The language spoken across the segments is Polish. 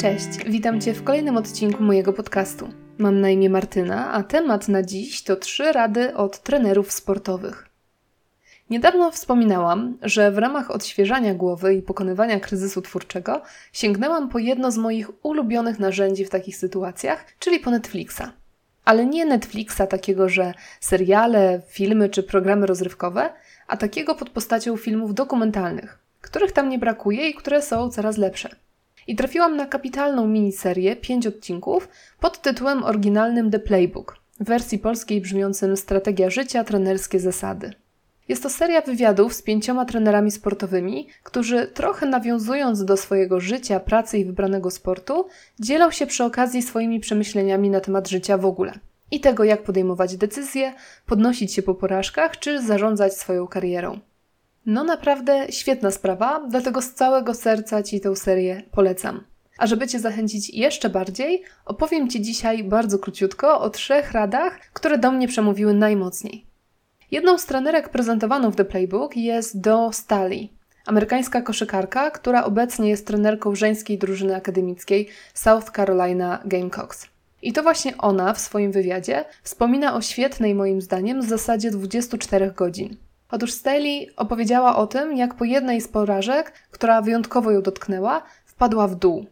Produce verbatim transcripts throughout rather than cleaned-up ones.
Cześć, witam Cię w kolejnym odcinku mojego podcastu. Mam na imię Martyna, a temat na dziś to trzy rady od trenerów sportowych. Niedawno wspominałam, że w ramach odświeżania głowy i pokonywania kryzysu twórczego sięgnęłam po jedno z moich ulubionych narzędzi w takich sytuacjach, czyli po Netflixa. Ale nie Netflixa takiego, że seriale, filmy czy programy rozrywkowe, a takiego pod postacią filmów dokumentalnych, których tam nie brakuje i które są coraz lepsze. I trafiłam na kapitalną miniserię, pięć odcinków, pod tytułem oryginalnym The Playbook, w wersji polskiej brzmiącym Strategia życia, trenerskie zasady. Jest to seria wywiadów z pięcioma trenerami sportowymi, którzy trochę nawiązując do swojego życia, pracy i wybranego sportu, dzielą się przy okazji swoimi przemyśleniami na temat życia w ogóle. I tego, jak podejmować decyzje, podnosić się po porażkach, czy zarządzać swoją karierą. No naprawdę świetna sprawa, dlatego z całego serca Ci tę serię polecam. A żeby Cię zachęcić jeszcze bardziej, opowiem Ci dzisiaj bardzo króciutko o trzech radach, które do mnie przemówiły najmocniej. Jedną z trenerek prezentowaną w The Playbook jest Dawn Staley, amerykańska koszykarka, która obecnie jest trenerką żeńskiej drużyny akademickiej South Carolina Gamecocks. I to właśnie ona w swoim wywiadzie wspomina o świetnej moim zdaniem zasadzie dwudziestu czterech godzin. Otóż Staley opowiedziała o tym, jak po jednej z porażek, która wyjątkowo ją dotknęła, wpadła w dół.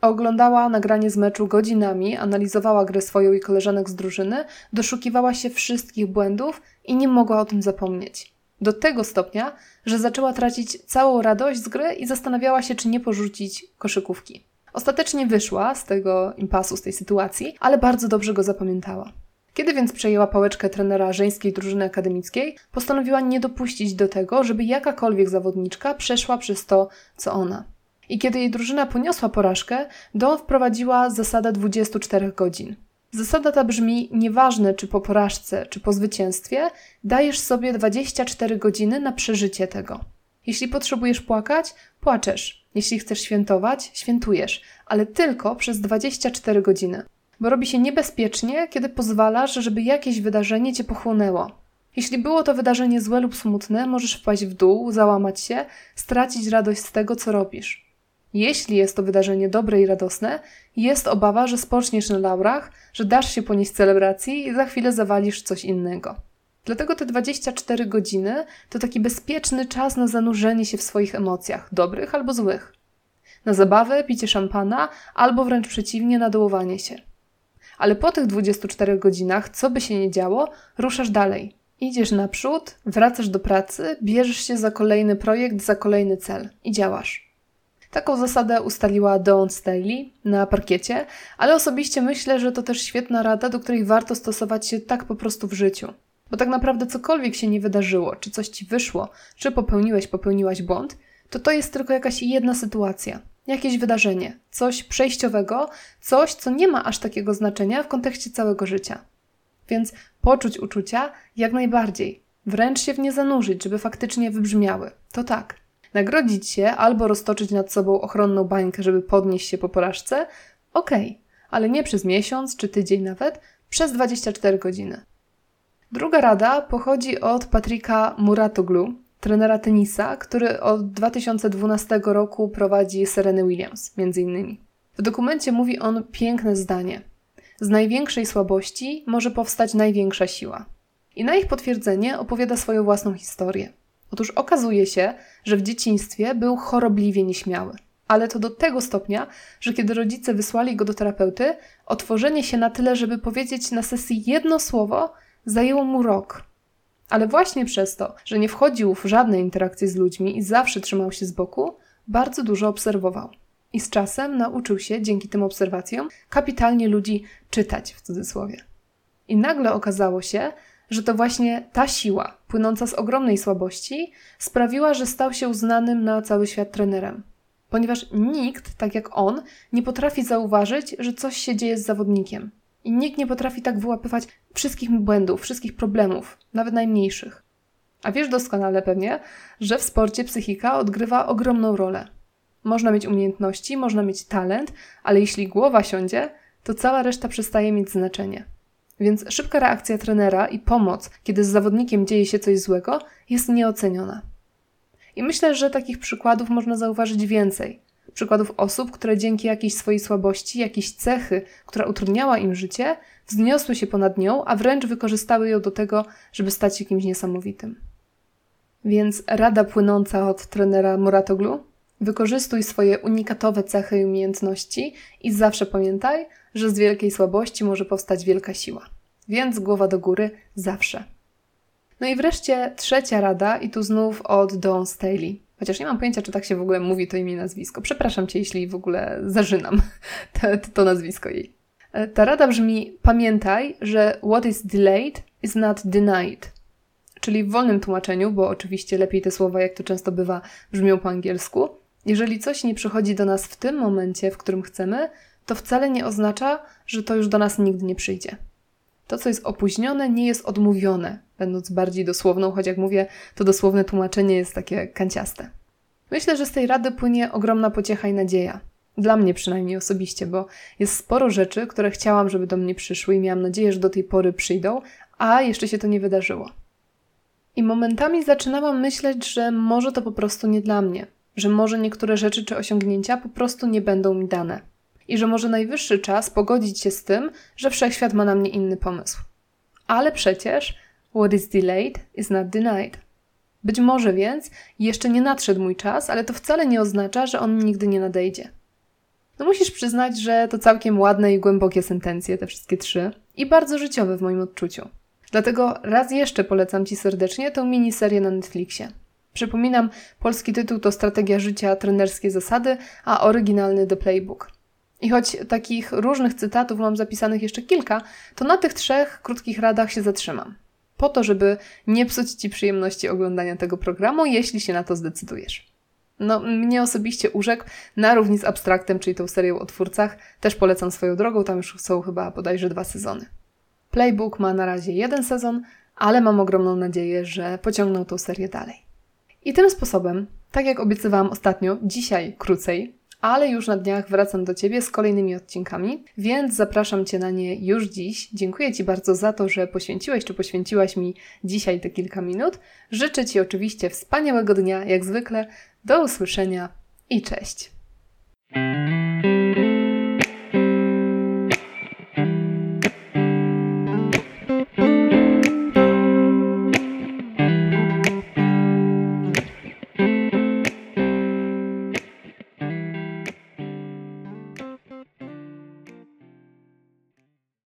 Oglądała nagranie z meczu godzinami, analizowała grę swoją i koleżanek z drużyny, doszukiwała się wszystkich błędów i nie mogła o tym zapomnieć. Do tego stopnia, że zaczęła tracić całą radość z gry i zastanawiała się, czy nie porzucić koszykówki. Ostatecznie wyszła z tego impasu, z tej sytuacji, ale bardzo dobrze go zapamiętała. Kiedy więc przejęła pałeczkę trenera żeńskiej drużyny akademickiej, postanowiła nie dopuścić do tego, żeby jakakolwiek zawodniczka przeszła przez to, co ona. I kiedy jej drużyna poniosła porażkę, Dawn wprowadziła zasadę dwudziestu czterech godzin. Zasada ta brzmi, nieważne czy po porażce, czy po zwycięstwie, dajesz sobie dwadzieścia cztery godziny na przeżycie tego. Jeśli potrzebujesz płakać, płaczesz. Jeśli chcesz świętować, świętujesz, ale tylko przez dwadzieścia cztery godziny. Bo robi się niebezpiecznie, kiedy pozwalasz, żeby jakieś wydarzenie Cię pochłonęło. Jeśli było to wydarzenie złe lub smutne, możesz wpaść w dół, załamać się, stracić radość z tego, co robisz. Jeśli jest to wydarzenie dobre i radosne, jest obawa, że spoczniesz na laurach, że dasz się ponieść celebracji i za chwilę zawalisz coś innego. Dlatego te dwadzieścia cztery godziny to taki bezpieczny czas na zanurzenie się w swoich emocjach, dobrych albo złych. Na zabawę, picie szampana albo wręcz przeciwnie, na dołowanie się. Ale po tych dwudziestu czterech godzinach, co by się nie działo, ruszasz dalej. Idziesz naprzód, wracasz do pracy, bierzesz się za kolejny projekt, za kolejny cel i działasz. Taką zasadę ustaliła Dawn Staley na parkiecie, ale osobiście myślę, że to też świetna rada, do której warto stosować się tak po prostu w życiu. Bo tak naprawdę cokolwiek się nie wydarzyło, czy coś Ci wyszło, czy popełniłeś, popełniłaś błąd, to to jest tylko jakaś jedna sytuacja. Jakieś wydarzenie, coś przejściowego, coś, co nie ma aż takiego znaczenia w kontekście całego życia. Więc poczuć uczucia jak najbardziej. Wręcz się w nie zanurzyć, żeby faktycznie wybrzmiały. To tak. Nagrodzić się albo roztoczyć nad sobą ochronną bańkę, żeby podnieść się po porażce? Okej, okay, ale nie przez miesiąc czy tydzień nawet, przez dwadzieścia cztery godziny. Druga rada pochodzi od Patryka Muratoglu, trenera tenisa, który od dwa tysiące dwunastego roku prowadzi Serenę Williams, między innymi. W dokumencie mówi on piękne zdanie. Z największej słabości może powstać największa siła. I na ich potwierdzenie opowiada swoją własną historię. Otóż okazuje się, że w dzieciństwie był chorobliwie nieśmiały. Ale to do tego stopnia, że kiedy rodzice wysłali go do terapeuty, otworzenie się na tyle, żeby powiedzieć na sesji jedno słowo, zajęło mu rok. Ale właśnie przez to, że nie wchodził w żadne interakcje z ludźmi i zawsze trzymał się z boku, bardzo dużo obserwował. I z czasem nauczył się, dzięki tym obserwacjom, kapitalnie ludzi czytać, w cudzysłowie. I nagle okazało się, że to właśnie ta siła, płynąca z ogromnej słabości, sprawiła, że stał się uznanym na cały świat trenerem. Ponieważ nikt, tak jak on, nie potrafi zauważyć, że coś się dzieje z zawodnikiem. I nikt nie potrafi tak wyłapywać wszystkich błędów, wszystkich problemów, nawet najmniejszych. A wiesz doskonale pewnie, że w sporcie psychika odgrywa ogromną rolę. Można mieć umiejętności, można mieć talent, ale jeśli głowa siądzie, to cała reszta przestaje mieć znaczenie. Więc szybka reakcja trenera i pomoc, kiedy z zawodnikiem dzieje się coś złego, jest nieoceniona. I myślę, że takich przykładów można zauważyć więcej. Przykładów osób, które dzięki jakiejś swojej słabości, jakiejś cechy, która utrudniała im życie, wzniosły się ponad nią, a wręcz wykorzystały ją do tego, żeby stać się kimś niesamowitym. Więc rada płynąca od trenera Muratoglu? Wykorzystuj swoje unikatowe cechy i umiejętności i zawsze pamiętaj, że z wielkiej słabości może powstać wielka siła. Więc głowa do góry zawsze. No i wreszcie trzecia rada i tu znów od Dawn Staley. Chociaż nie mam pojęcia, czy tak się w ogóle mówi to imię i nazwisko. Przepraszam Cię, jeśli w ogóle zażynam to, to nazwisko jej. Ta rada brzmi: pamiętaj, że what is delayed is not denied. Czyli w wolnym tłumaczeniu, bo oczywiście lepiej te słowa, jak to często bywa, brzmią po angielsku. Jeżeli coś nie przychodzi do nas w tym momencie, w którym chcemy, to wcale nie oznacza, że to już do nas nigdy nie przyjdzie. To, co jest opóźnione, nie jest odmówione, będąc bardziej dosłowną, choć jak mówię, to dosłowne tłumaczenie jest takie kanciaste. Myślę, że z tej rady płynie ogromna pociecha i nadzieja. Dla mnie przynajmniej osobiście, bo jest sporo rzeczy, które chciałam, żeby do mnie przyszły i miałam nadzieję, że do tej pory przyjdą, a jeszcze się to nie wydarzyło. I momentami zaczynałam myśleć, że może to po prostu nie dla mnie, że może niektóre rzeczy czy osiągnięcia po prostu nie będą mi dane. I że może najwyższy czas pogodzić się z tym, że wszechświat ma na mnie inny pomysł. Ale przecież what is delayed is not denied. Być może więc jeszcze nie nadszedł mój czas, ale to wcale nie oznacza, że on nigdy nie nadejdzie. No musisz przyznać, że to całkiem ładne i głębokie sentencje, te wszystkie trzy, i bardzo życiowe w moim odczuciu. Dlatego raz jeszcze polecam Ci serdecznie tę miniserię na Netflixie. Przypominam, polski tytuł to Strategia życia, trenerskie zasady, a oryginalny The Playbook. I choć takich różnych cytatów mam zapisanych jeszcze kilka, to na tych trzech krótkich radach się zatrzymam. Po to, żeby nie psuć Ci przyjemności oglądania tego programu, jeśli się na to zdecydujesz. No, mnie osobiście urzekł na równi z Abstraktem, czyli tą serią o twórcach. Też polecam swoją drogą, tam już są chyba bodajże dwa sezony. Playbook ma na razie jeden sezon, ale mam ogromną nadzieję, że pociągną tą serię dalej. I tym sposobem, tak jak obiecywałam ostatnio, dzisiaj krócej, ale już na dniach wracam do Ciebie z kolejnymi odcinkami, więc zapraszam Cię na nie już dziś. Dziękuję Ci bardzo za to, że poświęciłeś czy poświęciłaś mi dzisiaj te kilka minut. Życzę Ci oczywiście wspaniałego dnia, jak zwykle. Do usłyszenia i cześć!